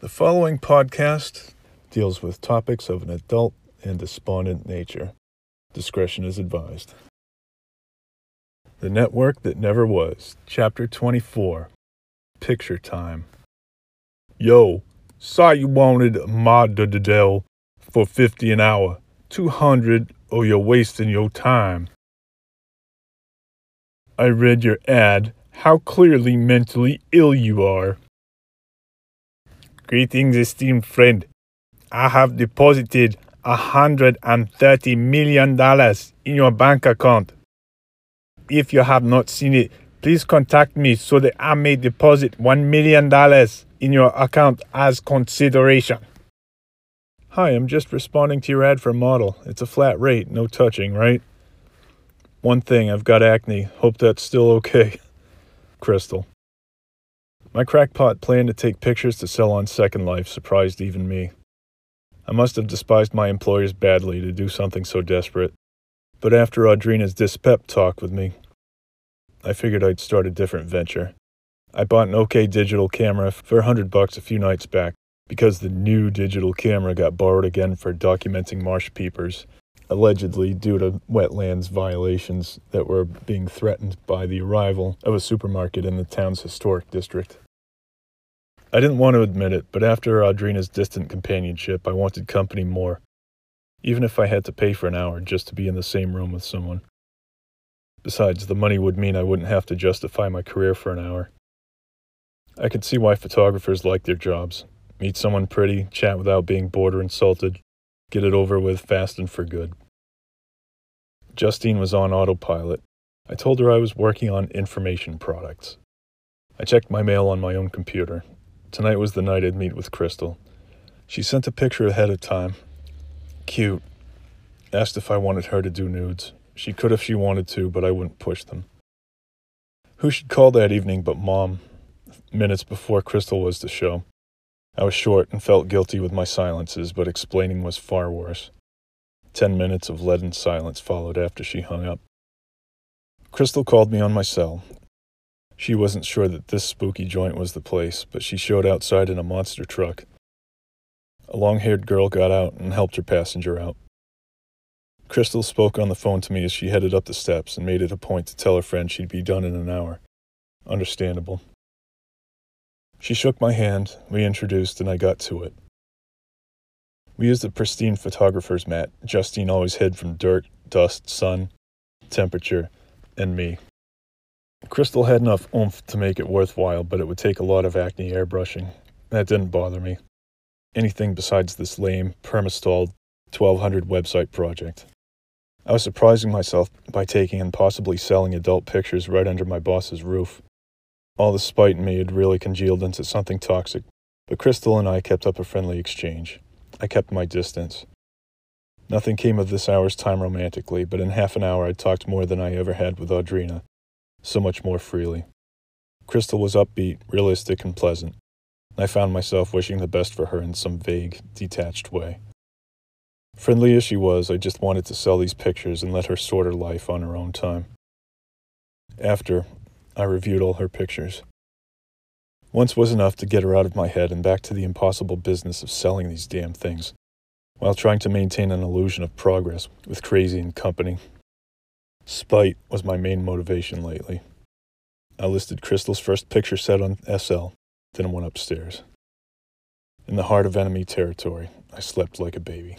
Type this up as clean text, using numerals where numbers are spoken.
The following podcast deals with topics of an adult and despondent nature. Discretion is advised. The Network That Never Was, Chapter 24, Picture Time. Yo, saw you wanted ma da da del for 50 an hour, 200 or you're wasting your time. I read your ad, how clearly mentally ill you are. Greetings, esteemed friend. I have deposited $130 million in your bank account. If you have not seen it, please contact me so that I may deposit $1 million in your account as consideration. Hi, I'm just responding to your ad for a model. It's a flat rate, no touching, right? One thing, I've got acne. Hope that's still okay. Crystal. My crackpot plan to take pictures to sell on Second Life surprised even me. I must have despised my employers badly to do something so desperate. But after Audrina's dyspep talk with me, I figured I'd start a different venture. I bought an OK digital camera for $100 a few nights back because the new digital camera got borrowed again for documenting marsh peepers, allegedly due to wetlands violations that were being threatened by the arrival of a supermarket in the town's historic district. I didn't want to admit it, but after Audrina's distant companionship, I wanted company more, even if I had to pay for an hour just to be in the same room with someone. Besides, the money would mean I wouldn't have to justify my career for an hour. I could see why photographers like their jobs. Meet someone pretty, chat without being bored or insulted, get it over with fast and for good. Justine was on autopilot. I told her I was working on information products. I checked my mail on my own computer. Tonight was the night I'd meet with Crystal. She sent a picture ahead of time. Cute. Asked if I wanted her to do nudes. She could if she wanted to, but I wouldn't push them. Who should call that evening but Mom? Minutes before Crystal was to show. I was short and felt guilty with my silences, but explaining was far worse. 10 minutes of leaden silence followed after she hung up. Crystal called me on my cell. She wasn't sure that this spooky joint was the place, but she showed outside in a monster truck. A long-haired girl got out and helped her passenger out. Crystal spoke on the phone to me as she headed up the steps and made it a point to tell her friend she'd be done in an hour. Understandable. She shook my hand, we introduced, and I got to it. We used a pristine photographer's mat. Justine always hid from dirt, dust, sun, temperature, and me. Crystal had enough oomph to make it worthwhile, but it would take a lot of acne airbrushing. That didn't bother me. Anything besides this lame, permastalled 1200 website project. I was surprising myself by taking and possibly selling adult pictures right under my boss's roof. All the spite in me had really congealed into something toxic, but Crystal and I kept up a friendly exchange. I kept my distance. Nothing came of this hour's time romantically, but in half an hour I talked more than I ever had with Audrina, so much more freely. Crystal was upbeat, realistic, and pleasant, and I found myself wishing the best for her in some vague, detached way. Friendly as she was, I just wanted to sell these pictures and let her sort her life on her own time. After, I reviewed all her pictures. Once was enough to get her out of my head and back to the impossible business of selling these damn things, while trying to maintain an illusion of progress with Crazy and Company. Spite was my main motivation lately. I listed Crystal's first picture set on SL, then went upstairs. In the heart of enemy territory, I slept like a baby.